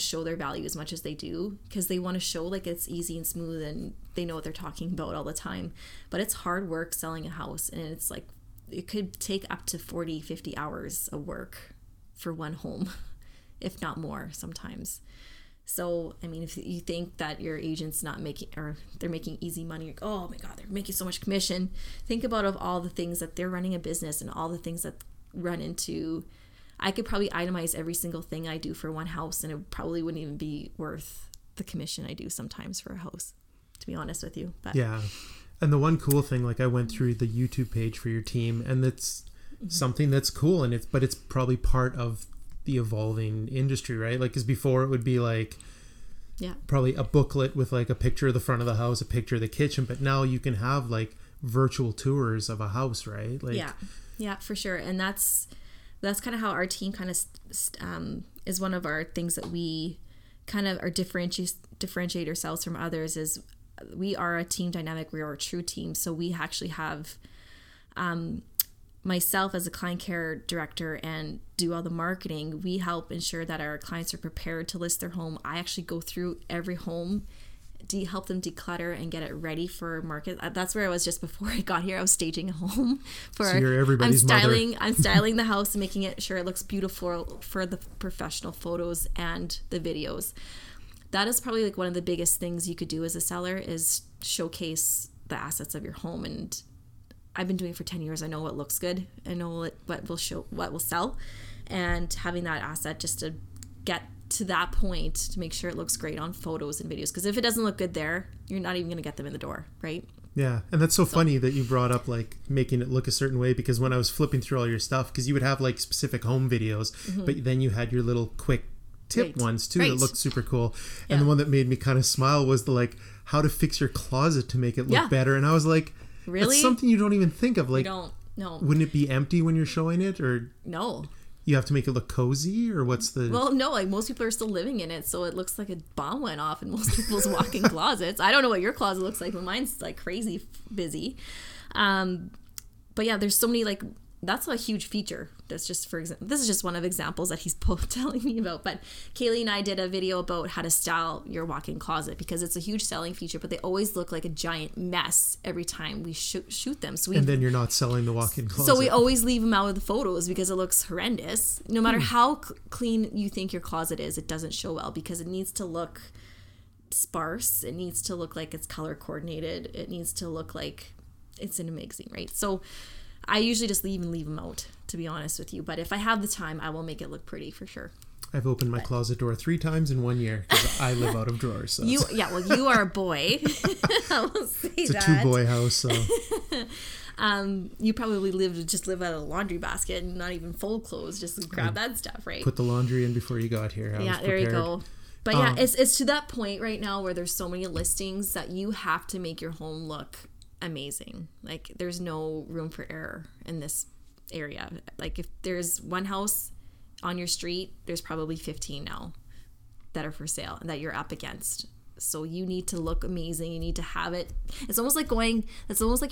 show their value as much as they do, because they want to show like it's easy and smooth and they know what they're talking about all the time. But it's hard work selling a house, and it's like it could take up to 40-50 hours of work for one home, if not more sometimes. So, I mean, if you think that your agent's not making, or they're making easy money, you're like, oh my God, they're making so much commission. Think about of all the things that they're running a business and all the things that run into. I could probably itemize every single thing I do for one house, and it probably wouldn't even be worth the commission I do sometimes for a house, to be honest with you. But yeah. And the one cool thing, like I went through the YouTube page for your team, and that's something that's cool, and it's probably part of the evolving industry, right? Like, because before it would be like, yeah, probably a booklet with like a picture of the front of the house, a picture of the kitchen, but now you can have like virtual tours of a house, right? Like, yeah, for sure. And that's kind of how our team kind of is one of our things that we kind of are differentiate ourselves from others, is we are a team dynamic. We are a true team. So we actually have myself as a client care director and do all the marketing. We help ensure that our clients are prepared to list their home. I actually go through every home, help them declutter and get it ready for market. That's where I was just before I got here. I was staging a home for. So you're everybody's mother. I'm styling the house and making it sure it looks beautiful for the professional photos and the videos. That is probably like one of the biggest things you could do as a seller, is showcase the assets of your home. And I've been doing it for 10 years. I know what looks good. I know what will sell. And having that asset just to get to that point, to make sure it looks great on photos and videos. Because if it doesn't look good there, you're not even going to get them in the door, right? Yeah. And that's so funny that you brought up like making it look a certain way, because when I was flipping through all your stuff, because you would have like specific home videos, but then you had your little quick tip ones too that looked super cool. Yeah. And the one that made me kind of smile was the like how to fix your closet to make it look better. And I was like, really? That's something you don't even think of. Like, wouldn't it be empty when you're showing it? Or no, you have to make it look cozy, or what's the? Well, no, like most people are still living in it, so it looks like a bomb went off in most people's walk-in closets. I don't know what your closet looks like, but mine's like crazy busy. But yeah, there's so many like. That's a huge feature. That's just, for example, this is just one of examples that he's telling me about. But Kaylee and I did a video about how to style your walk-in closet, because it's a huge selling feature, but they always look like a giant mess every time we shoot them. So then you're not selling the walk-in closet. So we always leave them out of the photos because it looks horrendous. No matter how clean you think your closet is, it doesn't show well, because it needs to look sparse. It needs to look like it's color coordinated. It needs to look like it's in a magazine, right? So I usually just leave them out, to be honest with you. But if I have the time, I will make it look pretty, for sure. I've opened my closet door 3 times in 1 year, because I live out of drawers. So. You are a boy. I will say it's that. It's a 2-boy house, so. You probably live out of a laundry basket and not even fold clothes, just grab that stuff, right? Put the laundry in before you got here. Yeah, there you go. But yeah, it's to that point right now where there's so many listings that you have to make your home look amazing. Like, there's no room for error in this area. Like, if there's one house on your street, there's probably 15 now that are for sale that you're up against. So you need to look amazing. You need to have it. It's almost like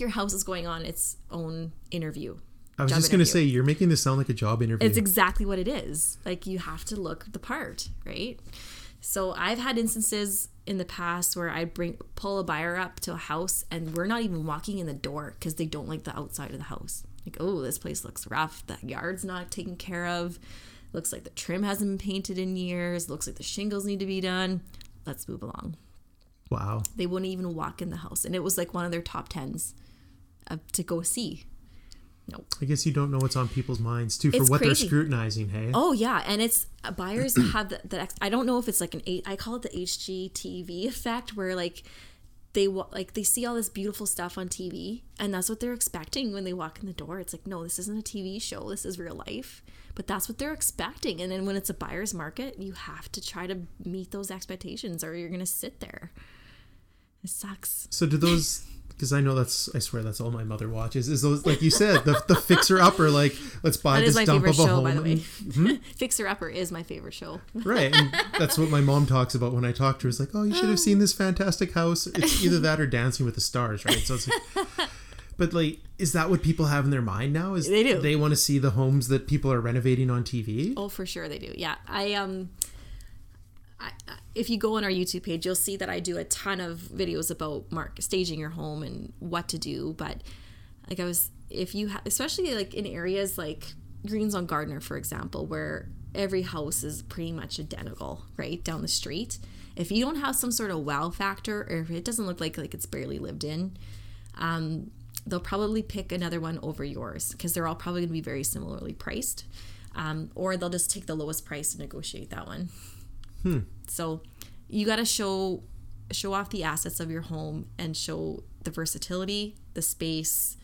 your house is going on its own interview. I was just going to say, you're making this sound like a job interview. It's exactly what it is. Like, you have to look the part, right? So I've had instances in the past where I pull a buyer up to a house and we're not even walking in the door because they don't like the outside of the house. Like, oh, this place looks rough. That yard's not taken care of. Looks like the trim hasn't been painted in years. Looks like the shingles need to be done. Let's move along. Wow. They wouldn't even walk in the house. And it was like one of their top 10s to go see. No. I guess you don't know what's on people's minds, too, for it's what crazy. They're scrutinizing, hey? Oh, yeah. And it's buyers have the I don't know if it's like I call it the HGTV effect, where like they see all this beautiful stuff on TV, and that's what they're expecting when they walk in the door. It's like, no, this isn't a TV show. This is real life. But that's what they're expecting. And then when it's a buyer's market, you have to try to meet those expectations or you're going to sit there. It sucks. So do those... Because I know I swear that's all my mother watches. Is those, like you said, the Fixer Upper, like, let's buy this dump of a home. That is my favorite show, by the way. Fixer Upper is my favorite show. Right. And that's what my mom talks about when I talk to her. It's like, oh, you should have seen this fantastic house. It's either that or Dancing with the Stars, right? So it's like, but, like, is that what people have in their mind now? Is they do. They want to see the homes that people are renovating on TV? Oh, for sure they do. Yeah. If you go on our YouTube page, you'll see that I do a ton of videos about staging your home and what to do. But like especially like in areas like Greens on Gardner, for example, where every house is pretty much identical right down the street. If you don't have some sort of wow factor, or if it doesn't look like it's barely lived in, they'll probably pick another one over yours because they're all probably going to be very similarly priced, or they'll just take the lowest price and negotiate that one. So you got to show off the assets of your home and show the versatility, the space,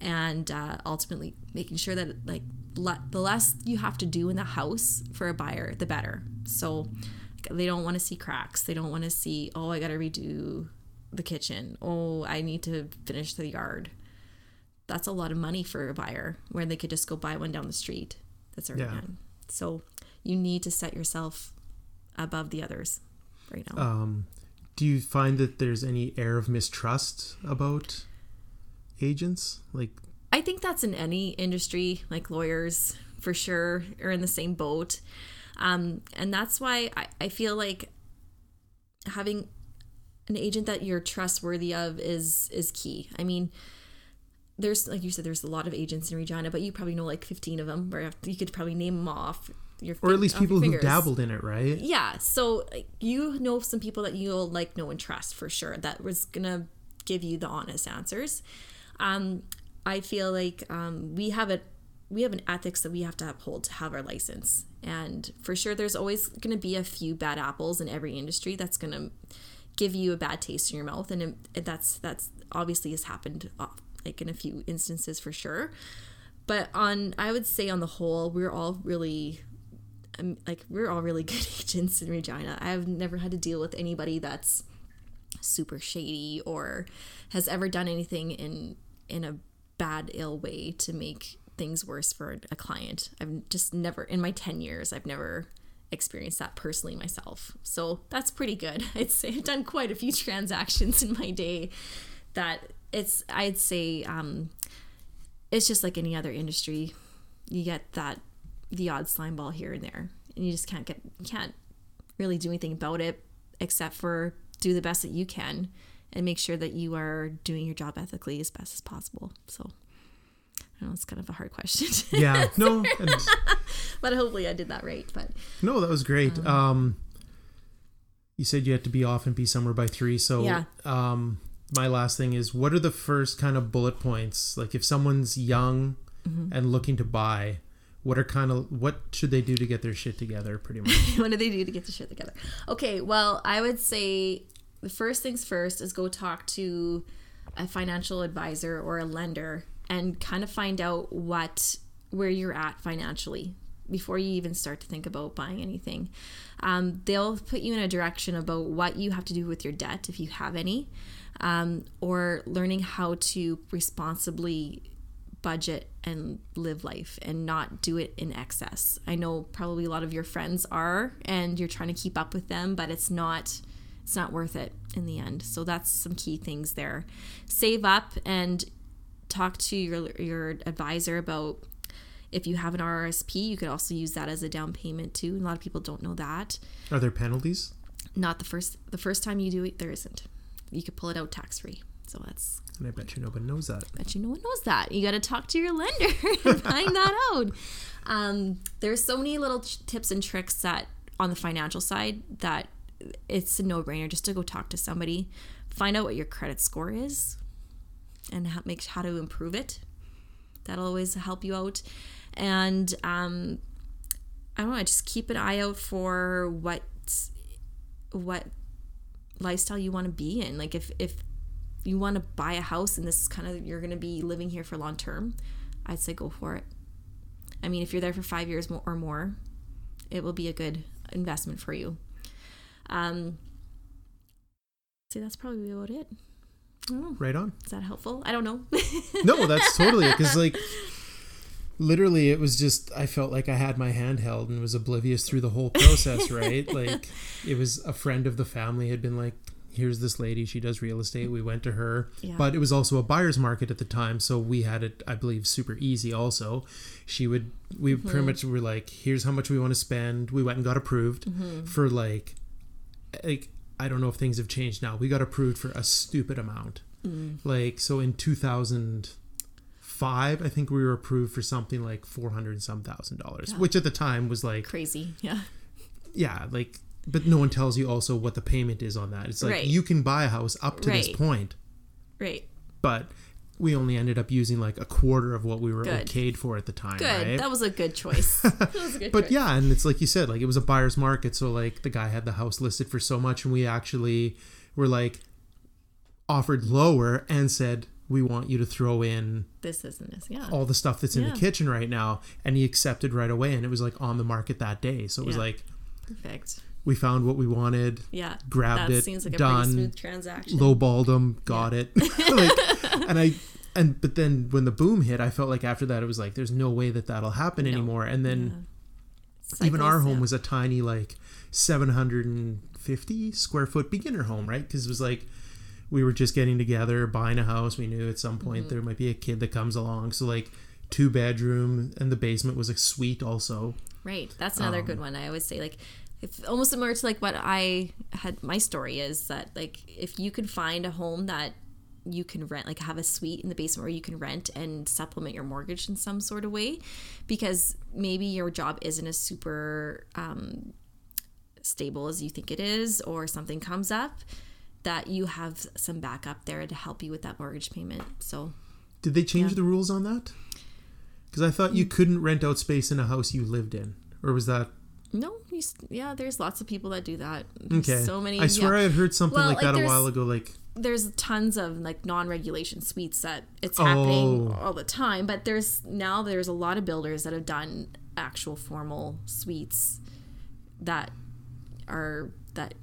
and ultimately making sure that like the less you have to do in the house for a buyer, the better. So they don't want to see cracks. They don't want to see, oh, I got to redo the kitchen. Oh, I need to finish the yard. That's a lot of money for a buyer where they could just go buy one down the street. That's already done. So you need to set yourself above the others right now. Do you find that there's any air of mistrust about agents? Like, I think that's in any industry, like lawyers for sure are in the same boat. And that's why I feel like having an agent that you're trustworthy of is key. I mean, there's, like you said, there's a lot of agents in Regina, but you probably know like 15 of them, or you could probably name them off. Or at least people who dabbled in it, right? Yeah. So you know some people that you'll like, know, and trust for sure. That was going to give you the honest answers. I feel like we have an ethics that we have to uphold to have our license. And for sure, there's always going to be a few bad apples in every industry that's going to give you a bad taste in your mouth. And that's obviously has happened like in a few instances for sure. But I would say on the whole, we're all really good agents in Regina. I've never had to deal with anybody that's super shady or has ever done anything in a bad, ill way to make things worse for a client. I've just never, in my 10 years, I've never experienced that personally myself. So that's pretty good. I'd say I've done quite a few transactions in my day that it's just like any other industry. You get the odd slime ball here and there, and you just can't really do anything about it except for do the best that you can and make sure that you are doing your job ethically as best as possible. So I know it's kind of a hard question. Yeah, no. But hopefully I did that right. But no, that was great. You said you had to be off and be somewhere by 3. So yeah. My last thing is, what are the first kind of bullet points? Like if someone's young and looking to buy, what should they do to get their shit together, pretty much? What do they do to get their shit together? Okay, well, I would say the first things first is go talk to a financial advisor or a lender and kind of find out where you're at financially before you even start to think about buying anything. They'll put you in a direction about what you have to do with your debt, if you have any, or learning how to responsibly budget and live life and not do it in excess. I know probably a lot of your friends are, and you're trying to keep up with them, but it's not worth it in the end. So that's some key things there. Save up and talk to your advisor about if you have an RRSP, you could also use that as a down payment too. And a lot of people don't know that. Are there penalties? Not the first time you do it, there isn't. You could pull it out tax free. So that's. And I bet you no one knows that. You got to talk to your lender and find that out. There's so many little tips and tricks that on the financial side that it's a no-brainer just to go talk to somebody, find out what your credit score is and how to improve it. That'll always help you out. And I don't know, just keep an eye out for what lifestyle you want to be in. Like if you want to buy a house and this is kind of, you're going to be living here for long term, I'd say go for it. I mean, if you're there for 5 years or more, it will be a good investment for you. See, that's probably about it. Right on. Is that helpful? I don't know. No, that's totally it. Because like literally it was just, I felt like I had my hand held and was oblivious through the whole process, right? Like it was a friend of the family had been like, here's this lady, she does real estate. We went to her, yeah. But it was also a buyer's market at the time. So we had it, I believe, super easy also. We mm-hmm. pretty much were like, here's how much we want to spend. We went and got approved mm-hmm. for like, I don't know if things have changed now. We got approved for a stupid amount. Mm. Like, so in 2005, I think we were approved for something like $400,000, which at the time was like crazy. Yeah. Yeah. Like, but no one tells you also what the payment is on that. It's like, you can buy a house up to this point. Right. But we only ended up using like a quarter of what we were okayed for at the time. Good. Right? That was a good choice. But yeah, and it's like you said, like it was a buyer's market. So like the guy had the house listed for so much and we actually were like offered lower and said, we want you to throw in all the stuff that's in the kitchen right now. And he accepted right away and it was like on the market that day. So it was like, perfect. We found what we wanted. Yeah. Grabbed it. Seems like a pretty smooth transaction. Lowballed them. Got it. But then when the boom hit, I felt like after that, it was like, there's no way that'll happen anymore. And then even our home was a tiny, like 750 square foot beginner home, right? Because it was like, we were just getting together, buying a house. We knew at some point there might be a kid that comes along. So like 2 bedroom and the basement was a suite also. Right. That's another good one. I always say like, it's almost similar to like what I had, my story is that like if you can find a home that you can rent, like have a suite in the basement where you can rent and supplement your mortgage in some sort of way, because maybe your job isn't as super stable as you think it is, or something comes up that you have some backup there to help you with that mortgage payment. So did they change the rules on that? Because I thought you couldn't rent out space in a house you lived in, or was that? No, there's lots of people that do that. Okay. So many. I swear I had heard something like that a while ago. Like there's tons of like non-regulation suites that it's happening all the time. But there's a lot of builders that have done actual formal suites that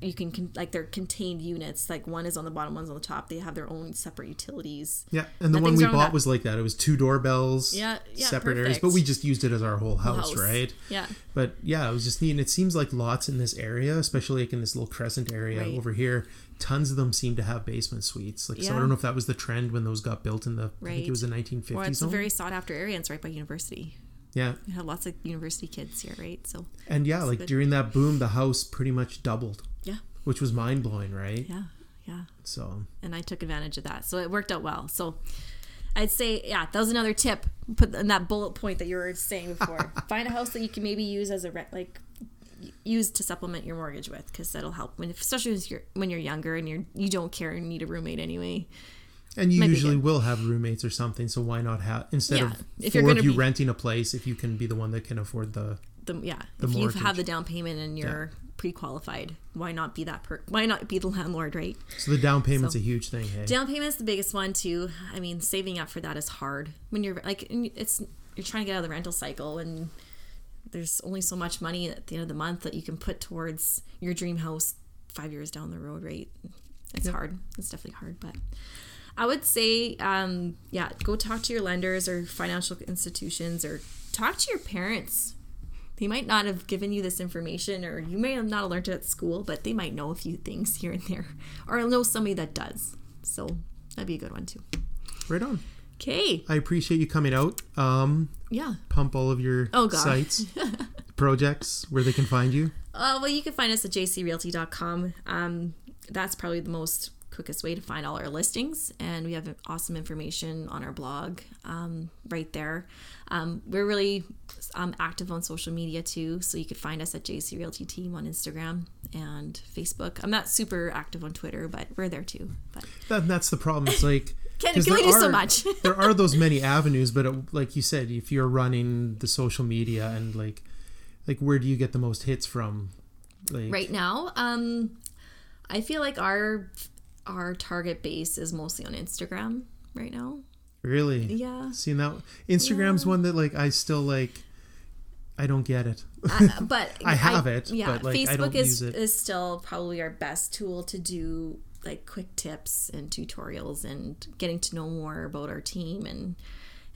you can like they're contained units. Like one is on the bottom, one's on the top. They have their own separate utilities. Yeah, and the one we bought was like that. It was 2 doorbells, separate areas, but we just used it as our whole house, right? Yeah. But yeah, it was just neat, and it seems like lots in this area, especially like in this little crescent area over here, tons of them seem to have basement suites. Like, so I don't know if that was the trend when those got built in the, I think it was the 1950s. Well, it's a very sought after area, and it's right by university. Yeah. We had lots of university kids here, right? So. And yeah, like during that boom, the house pretty much doubled. Yeah. Which was mind blowing, right? Yeah. Yeah. So. And I took advantage of that. So it worked out well. So I'd say, yeah, that was another tip. Put in that bullet point that you were saying before. Find a house that you can maybe use as a use to supplement your mortgage with, because that'll help. Especially when you're younger and you don't care and need a roommate anyway. And you usually will have roommates or something, so why not have instead of renting a place, if you can be the one that can afford the mortgage. If you have the down payment and you're pre-qualified, why not be why not be the landlord, right? So the down payment's a huge thing. Hey? Down payment's the biggest one too. I mean, saving up for that is hard when you're like you're trying to get out of the rental cycle, and there's only so much money at the end of the month that you can put towards your dream house 5 years down the road, right? It's hard. It's definitely hard, but. I would say, go talk to your lenders or financial institutions, or talk to your parents. They might not have given you this information, or you may have not learned it at school, but they might know a few things here and there, or know somebody that does. So that'd be a good one too. Right on. Okay. I appreciate you coming out. Pump all of your sites, projects, where they can find you. You can find us at jcrealty.com. That's probably the most quickest way to find all our listings, and we have awesome information on our blog right there. We're really active on social media too, so you could find us at JC Realty Team on Instagram and Facebook. I'm not super active on Twitter, but we're there too. But that's the problem. It's like can we do so much? There are those many avenues, but like you said, if you're running the social media and like where do you get the most hits from? Like, right now, I feel like our target base is mostly on Instagram right now. Really? Yeah. Seeing that Instagram's one that like I still like. I don't get it, but I have it. Yeah, but, like, Facebook I don't use it. Is still probably our best tool to do like quick tips and tutorials and getting to know more about our team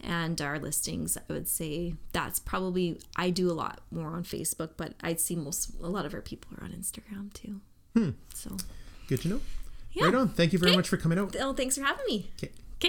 and our listings. I would say that's probably, I do a lot more on Facebook, but I'd see a lot of our people are on Instagram too. So good to know. Yeah. Right on. Thank you very much for coming out. Oh, thanks for having me. Okay.